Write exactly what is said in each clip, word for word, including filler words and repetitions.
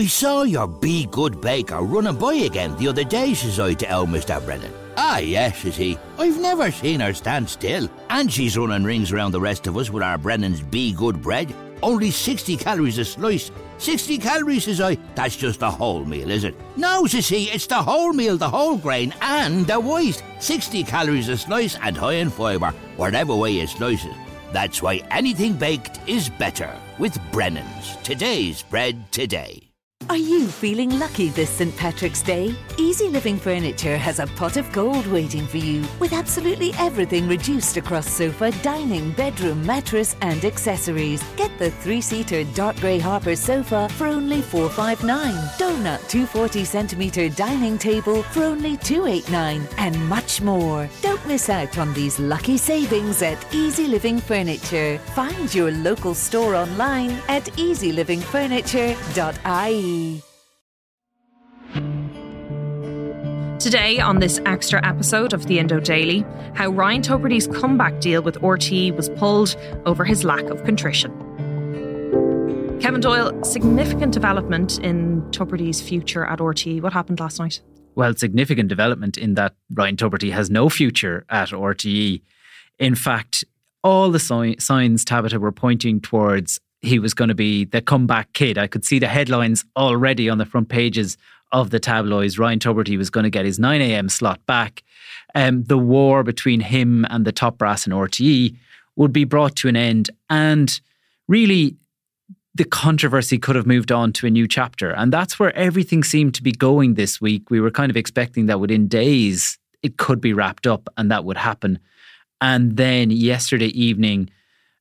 I saw your Be Good Baker running by again the other day, says I to old Mister Brennan. Ah, yes, says he. I've never seen her stand still. And she's running rings around the rest of us with our Brennan's Be Good bread. Only sixty calories a slice. sixty calories, says I. That's just the whole meal, is it? No, says he, it's the whole meal, the whole grain, and the white. sixty calories a slice and high in fibre, whatever way you slice it. That's why anything baked is better with Brennan's. Today's bread today. Are you feeling lucky this Saint Patrick's Day? Easy Living Furniture has a pot of gold waiting for you, with absolutely everything reduced across sofa, dining, bedroom, mattress and accessories. Get the three-seater dark grey Harper sofa for only four hundred fifty-nine dollars, donut two hundred forty centimetre dining table for only two hundred eighty-nine dollars, and much more. Don't miss out on these lucky savings at Easy Living Furniture. Find your local store online at easy living furniture dot I E. Today on this extra episode of the Endo Daily, how Ryan Tuberty's comeback deal with R T E was pulled over his lack of contrition. Kevin Doyle, significant development in Tuberty's future at R T E. What happened last night? Well, significant development in that Ryan Tuberty has no future at R T E. In fact, all the si- signs, Tabitha, were pointing towards he was going to be the comeback kid. I could see the headlines already on the front pages of the tabloids. Ryan Tuberty was going to get his nine a.m. slot back. Um, the war between him and the top brass in R T E would be brought to an end. And really, the controversy could have moved on to a new chapter. And that's where everything seemed to be going this week. We were kind of expecting that within days, it could be wrapped up and that would happen. And then yesterday evening,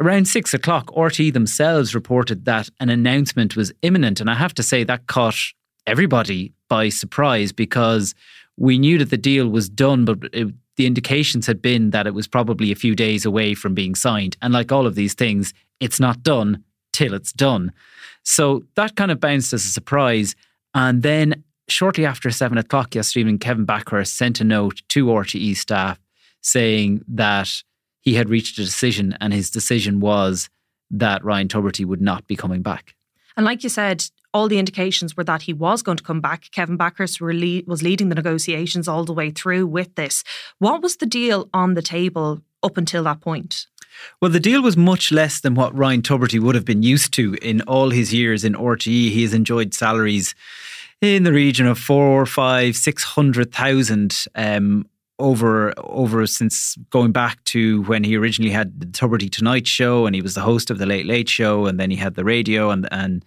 around six o'clock, R T E themselves reported that an announcement was imminent. And I have to say that caught everybody by surprise, because we knew that the deal was done, but it, the indications had been that it was probably a few days away from being signed. And like all of these things, it's not done till it's done. So that kind of bounced as a surprise. And then shortly after seven o'clock yesterday evening, Kevin Backhurst sent a note to R T E staff saying that he had reached a decision, and his decision was that Ryan Tuberty would not be coming back. And like you said, all the indications were that he was going to come back. Kevin Backhurst were le- was leading the negotiations all the way through with this. What was the deal on the table up until that point? Well, the deal was much less than what Ryan Tuberty would have been used to in all his years in R T E. He has enjoyed salaries in the region of four, five, six hundred thousand um over over since going back to when he originally had the Tuberty Tonight show, and he was the host of the Late Late Show, and then he had the radio, and and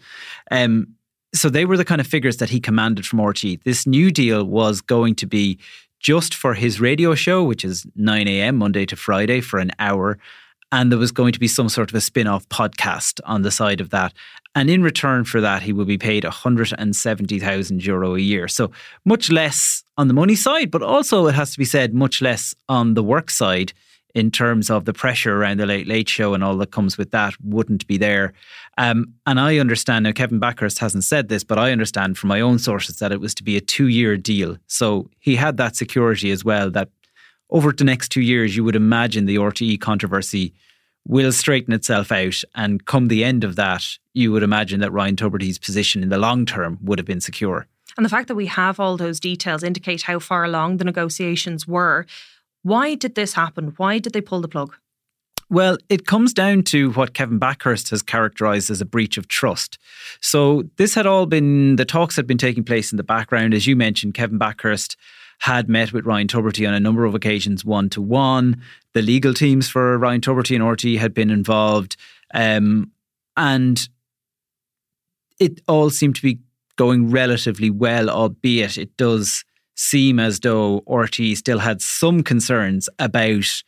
um, so they were the kind of figures that he commanded from R T E. This new deal was going to be just for his radio show, which is nine a.m. Monday to Friday for an hour, and there was going to be some sort of a spin-off podcast on the side of that. And in return for that, he will be paid one hundred seventy thousand euro a year. So much less on the money side, but also, it has to be said, much less on the work side, in terms of the pressure around the Late Late Show and all that comes with that wouldn't be there. Um, and I understand, now Kevin Backhurst hasn't said this, but I understand from my own sources that it was to be a two-year deal. So he had that security as well, that over the next two years, you would imagine the R T E controversy will straighten itself out. And come the end of that, you would imagine that Ryan Tuberty's position in the long term would have been secure. And the fact that we have all those details indicate how far along the negotiations were. Why did this happen? Why did they pull the plug? Well, it comes down to what Kevin Backhurst has characterised as a breach of trust. So this had all been, the talks had been taking place in the background. As you mentioned, Kevin Backhurst had met with Ryan Tuberty on a number of occasions one-to-one. The legal teams for Ryan Tuberty and R T E had been involved. Um, and it all seemed to be going relatively well, albeit it does seem as though R T E still had some concerns about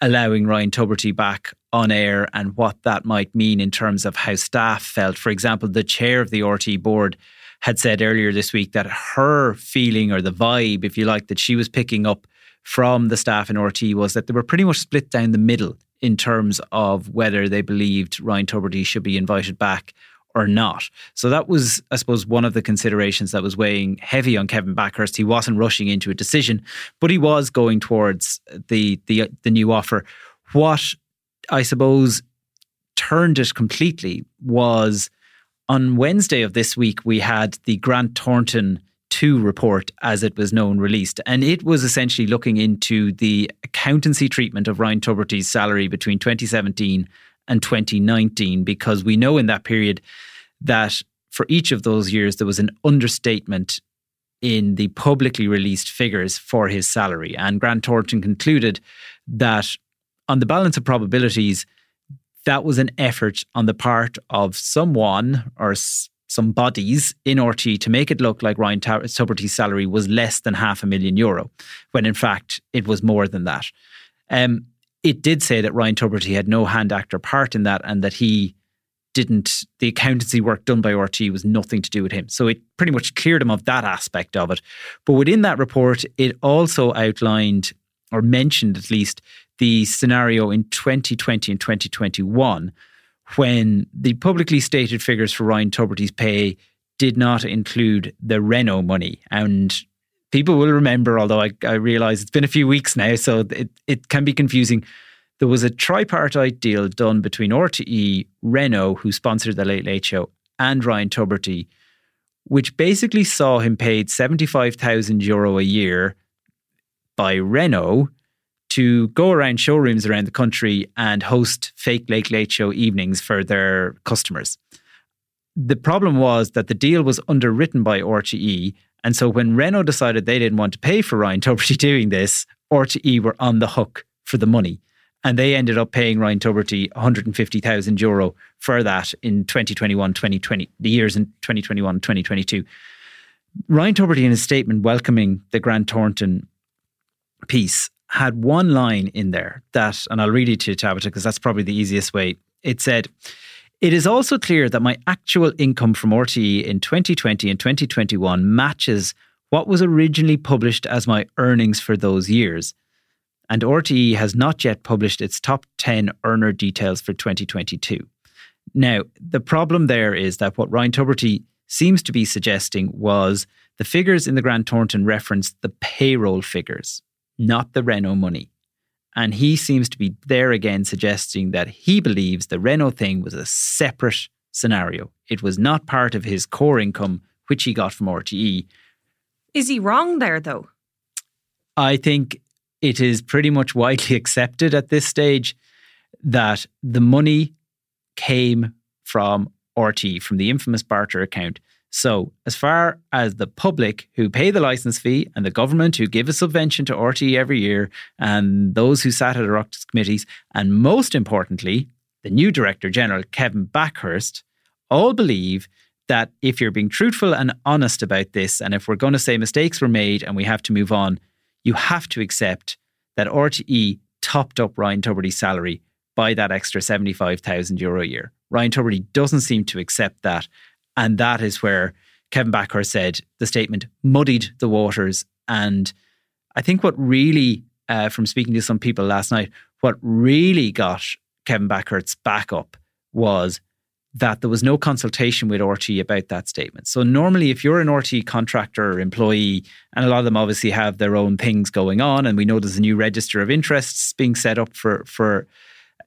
allowing Ryan Tuberty back on air and what that might mean in terms of how staff felt. For example, the chair of the R T E board had said earlier this week that her feeling, or the vibe, if you like, that she was picking up from the staff in R T E was that they were pretty much split down the middle in terms of whether they believed Ryan Tuberty should be invited back or not. So that was, I suppose, one of the considerations that was weighing heavy on Kevin Backhurst. He wasn't rushing into a decision, but he was going towards the the, the new offer. What, I suppose, turned it completely was On Wednesday of this week, we had the Grant Thornton two report, as it was known, released. And it was essentially looking into the accountancy treatment of Ryan Tuberty's salary between twenty seventeen and twenty nineteen, because we know in that period that for each of those years, there was an understatement in the publicly released figures for his salary. And Grant Thornton concluded that on the balance of probabilities, that was an effort on the part of someone or some bodies in R T to make it look like Ryan Tuberty's salary was less than half a million euro, when in fact it was more than that. Um, it did say that Ryan Tuberty had no hand, act or part in that, and that he didn't, the accountancy work done by R T was nothing to do with him. So it pretty much cleared him of that aspect of it. But within that report, it also outlined, or mentioned at least, the scenario in twenty twenty and twenty twenty-one, when the publicly stated figures for Ryan Tuberty's pay did not include the Renault money. And people will remember, although I, I realise it's been a few weeks now, so it, it can be confusing. There was a tripartite deal done between R T E, Renault, who sponsored The Late Late Show, and Ryan Tuberty, which basically saw him paid seventy-five thousand euro a year by Renault to go around showrooms around the country and host fake Late Late Show evenings for their customers. The problem was that the deal was underwritten by R T E, and so when Renault decided they didn't want to pay for Ryan Tuberty doing this, R T E were on the hook for the money. And they ended up paying Ryan Tuberty one hundred fifty thousand euro for that in twenty twenty-one, twenty twenty, the years in twenty twenty-one and twenty twenty-two. Ryan Tuberty, in his statement welcoming the Grant Thornton piece, had one line in there that, and I'll read it to you, Tabitha, because that's probably the easiest way. It said, "It is also clear that my actual income from R T E in twenty twenty and twenty twenty-one matches what was originally published as my earnings for those years. And R T E has not yet published its top ten earner details for twenty twenty-two. Now, the problem there is that what Ryan Tuberty seems to be suggesting was the figures in the Grant Thornton referenced the payroll figures, not the Renault money. And he seems to be there again suggesting that he believes the Renault thing was a separate scenario. It was not part of his core income, which he got from R T E. Is he wrong there, though? I think it is pretty much widely accepted at this stage that the money came from R T E, from the infamous barter account. So as far as the public who pay the licence fee and the government who give a subvention to R T E every year and those who sat at Oireachtas committees, and most importantly, the new Director General, Kevin Backhurst, all believe that if you're being truthful and honest about this, and if we're going to say mistakes were made and we have to move on, you have to accept that R T E topped up Ryan Tuberty's salary by that extra seventy-five thousand euro a year. Ryan Tuberty doesn't seem to accept that. And that is where Kevin Backhurst said the statement muddied the waters. And I think what really, uh, from speaking to some people last night, what really got Kevin Backhurst's back up was that there was no consultation with R T E about that statement. So normally if you're an R T E contractor or employee, and a lot of them obviously have their own things going on, and we know there's a new register of interests being set up for, for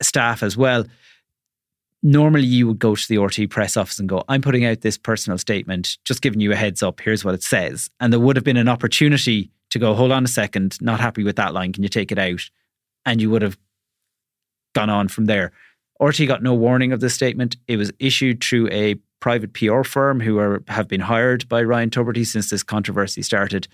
staff as well, normally you would go to the R T E press office and go, I'm putting out this personal statement, just giving you a heads up, here's what it says. And there would have been an opportunity to go, hold on a second, not happy with that line, can you take it out? And you would have gone on from there. R T E got no warning of this statement. It was issued through a private P R firm who are, have been hired by Ryan Tuberty since this controversy started.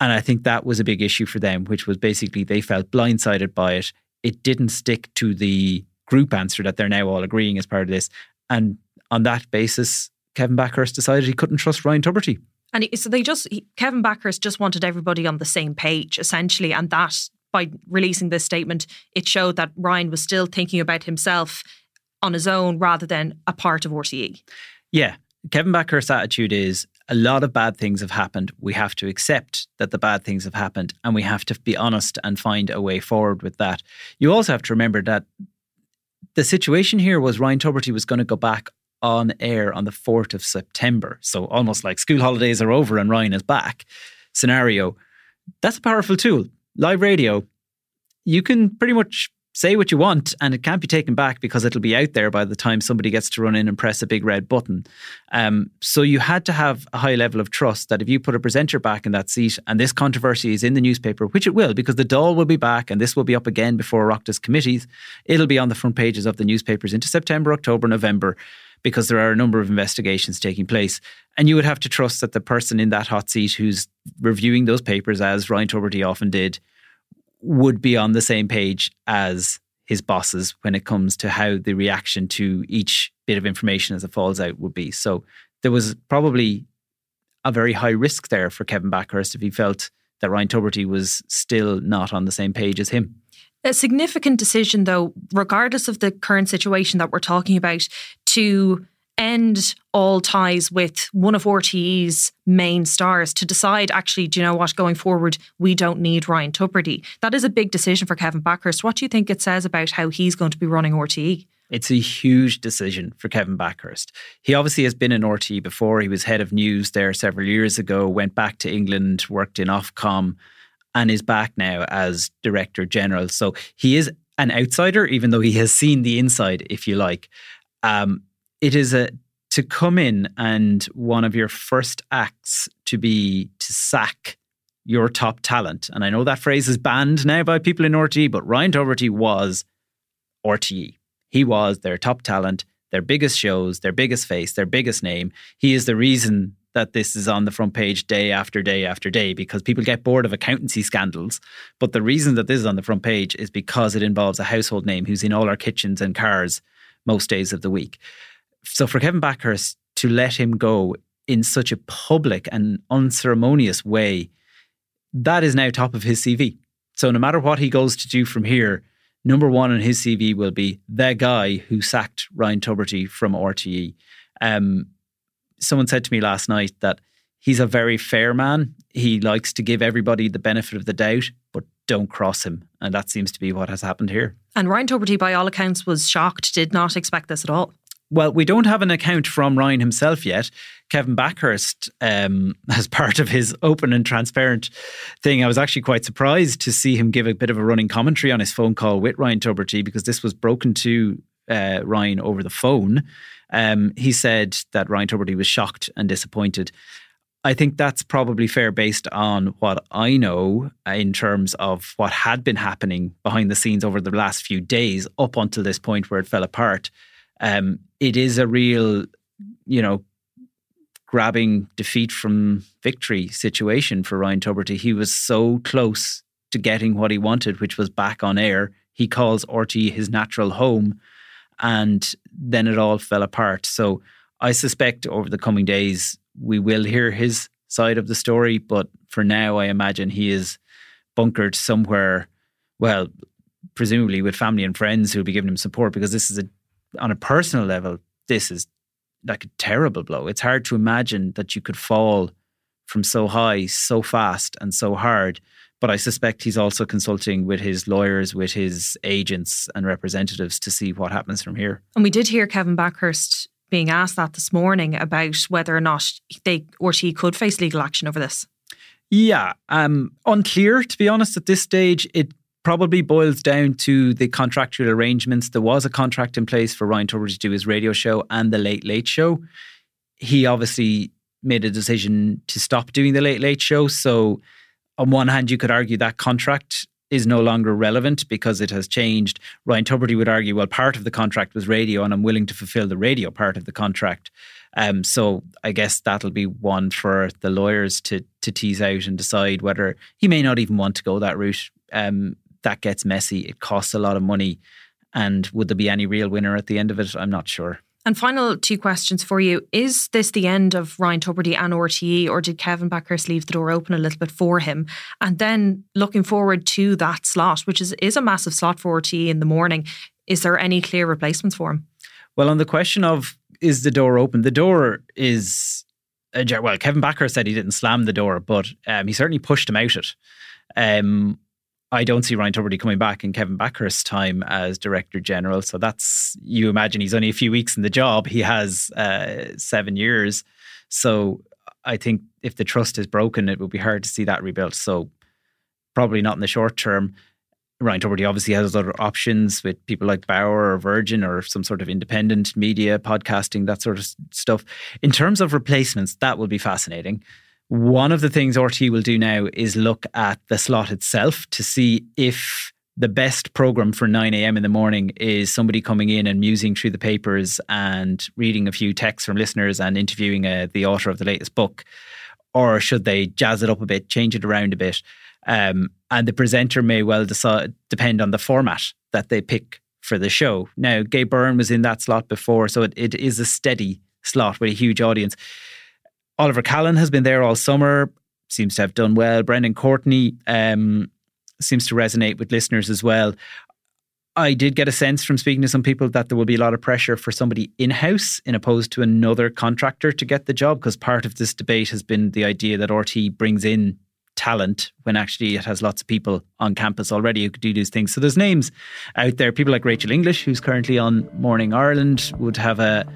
And I think that was a big issue for them, which was basically they felt blindsided by it. It didn't stick to the group answer that they're now all agreeing as part of this. And on that basis, Kevin Backhurst decided he couldn't trust Ryan Tuberty. And he, so they just, he, Kevin Backhurst just wanted everybody on the same page, essentially. And that, by releasing this statement, it showed that Ryan was still thinking about himself on his own rather than a part of R T E. Yeah. Kevin Backhurst's attitude is a lot of bad things have happened. We have to accept that the bad things have happened and we have to be honest and find a way forward with that. You also have to remember that the situation here was Ryan Tuberty was going to go back on air on the fourth of September. So almost like school holidays are over and Ryan is back scenario. That's a powerful tool. Live radio. You can pretty much say what you want and it can't be taken back because it'll be out there by the time somebody gets to run in and press a big red button. Um, so you had to have a high level of trust that if you put a presenter back in that seat and this controversy is in the newspaper, which it will, because the Dáil will be back and this will be up again before Oireachtas committees, it'll be on the front pages of the newspapers into September, October, November, because there are a number of investigations taking place. And you would have to trust that the person in that hot seat who's reviewing those papers, as Ryan Tuberty often did, would be on the same page as his bosses when it comes to how the reaction to each bit of information as it falls out would be. So there was probably a very high risk there for Kevin Backhurst if he felt that Ryan Tuberty was still not on the same page as him. A significant decision, though, regardless of the current situation that we're talking about, to end all ties with one of R T E's main stars, to decide, actually, do you know what, going forward, we don't need Ryan Tuberty. That is a big decision for Kevin Backhurst. What do you think it says about how he's going to be running R T E? It's a huge decision for Kevin Backhurst. He obviously has been in R T E before. He was head of news there several years ago, went back to England, worked in Ofcom, and is back now as Director General. So he is an outsider, even though he has seen the inside, if you like. Um, it is a to come in and one of your first acts to be to sack your top talent. And I know that phrase is banned now by people in R T E, but Ryan Tuberty was R T E. He was their top talent, their biggest shows, their biggest face, their biggest name. He is the reason that this is on the front page day after day after day, because people get bored of accountancy scandals. But the reason that this is on the front page is because it involves a household name who's in all our kitchens and cars most days of the week. So for Kevin Backhurst to let him go in such a public and unceremonious way, that is now top of his C V. So no matter what he goes to do from here, number one on his C V will be the guy who sacked Ryan Tuberty from R T E. Um, Someone said to me last night that he's a very fair man. He likes to give everybody the benefit of the doubt, but don't cross him. And that seems to be what has happened here. And Ryan Tuberty, by all accounts, was shocked, did not expect this at all. Well, we don't have an account from Ryan himself yet. Kevin Backhurst, um, as part of his open and transparent thing, I was actually quite surprised to see him give a bit of a running commentary on his phone call with Ryan Tuberty, because this was broken to uh, Ryan over the phone. Um, he said that Ryan Tuberty was shocked and disappointed. I think that's probably fair based on what I know in terms of what had been happening behind the scenes over the last few days up until this point where it fell apart. Um, it is a real, you know, grabbing defeat from victory situation for Ryan Tuberty. He was so close to getting what he wanted, which was back on air. He calls R T E his natural home. And then it all fell apart. So I suspect over the coming days, we will hear his side of the story. But for now, I imagine he is bunkered somewhere, well, presumably with family and friends who'll be giving him support, because this is, a, on a personal level, this is like a terrible blow. It's hard to imagine that you could fall from so high, so fast and so hard. But I suspect he's also consulting with his lawyers, with his agents and representatives to see what happens from here. And we did hear Kevin Backhurst being asked that this morning about whether or not they or she could face legal action over this. Yeah, um, unclear, to be honest, at this stage. It probably boils down to the contractual arrangements. There was a contract in place for Ryan Tuberty to do his radio show and the Late Late Show. He obviously made a decision to stop doing the Late Late Show, so on one hand, you could argue that contract is no longer relevant because it has changed. Ryan Tuberty would argue, well, part of the contract was radio and I'm willing to fulfill the radio part of the contract. Um, so I guess that'll be one for the lawyers to to tease out and decide whether he may not even want to go that route. Um, that gets messy. It costs a lot of money. And would there be any real winner at the end of it? I'm not sure. And final two questions for you. Is this the end of Ryan Tuberty and R T E, or did Kevin Backhurst leave the door open a little bit for him? And then looking forward to that slot, which is, is a massive slot for R T E in the morning, is there any clear replacements for him? Well, on the question of is the door open, the door is, uh, well, Kevin Backhurst said he didn't slam the door, but um, he certainly pushed him out it. Um, I don't see Ryan Tuberty coming back in Kevin Backhurst's time as Director General. So that's, you imagine he's only a few weeks in the job. He has uh, seven years. So I think if the trust is broken, it will be hard to see that rebuilt. So probably not in the short term. Ryan Tuberty obviously has other options with people like Bauer or Virgin or some sort of independent media, podcasting, that sort of stuff. In terms of replacements, that will be fascinating. One of the things R T will do now is look at the slot itself to see if the best program for nine a.m. in the morning is somebody coming in and musing through the papers and reading a few texts from listeners and interviewing uh, the author of the latest book. Or should they jazz it up a bit, change it around a bit? Um, and the presenter may well decide, depend on the format that they pick for the show. Now, Gay Byrne was in that slot before, so it, it is a steady slot with a huge audience. Oliver Callan has been there all summer, seems to have done well. Brendan Courtney um, seems to resonate with listeners as well. I did get a sense from speaking to some people that there will be a lot of pressure for somebody in-house in opposed to another contractor to get the job, because part of this debate has been the idea that R T brings in talent when actually it has lots of people on campus already who could do these things. So there's names out there. People like Rachel English, who's currently on Morning Ireland, would have a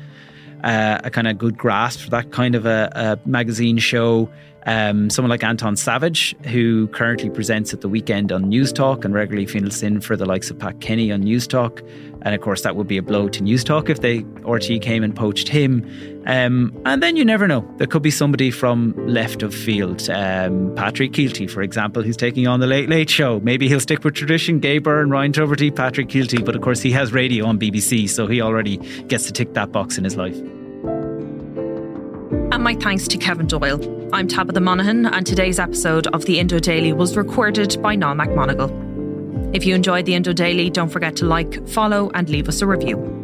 Uh, a kind of good grasp for that kind of a, a magazine show. Um, someone like Anton Savage, who currently presents at the weekend on News Talk and regularly fills in for the likes of Pat Kenny on News Talk. And of course, that would be a blow to News Talk if they R T came and poached him. Um, and then you never know. There could be somebody from left of field. Um, Patrick Keelty, for example, who's taking on the Late Late Show. Maybe he'll stick with tradition, Gay Byrne, Ryan Tuberty, Patrick Keelty. But of course, he has radio on B B C, so he already gets to tick that box in his life. And my thanks to Kevin Doyle. I'm Tabitha Monaghan, and today's episode of The Indo Daily was recorded by Niall McMonagall. If you enjoyed The Indo Daily, don't forget to like, follow and leave us a review.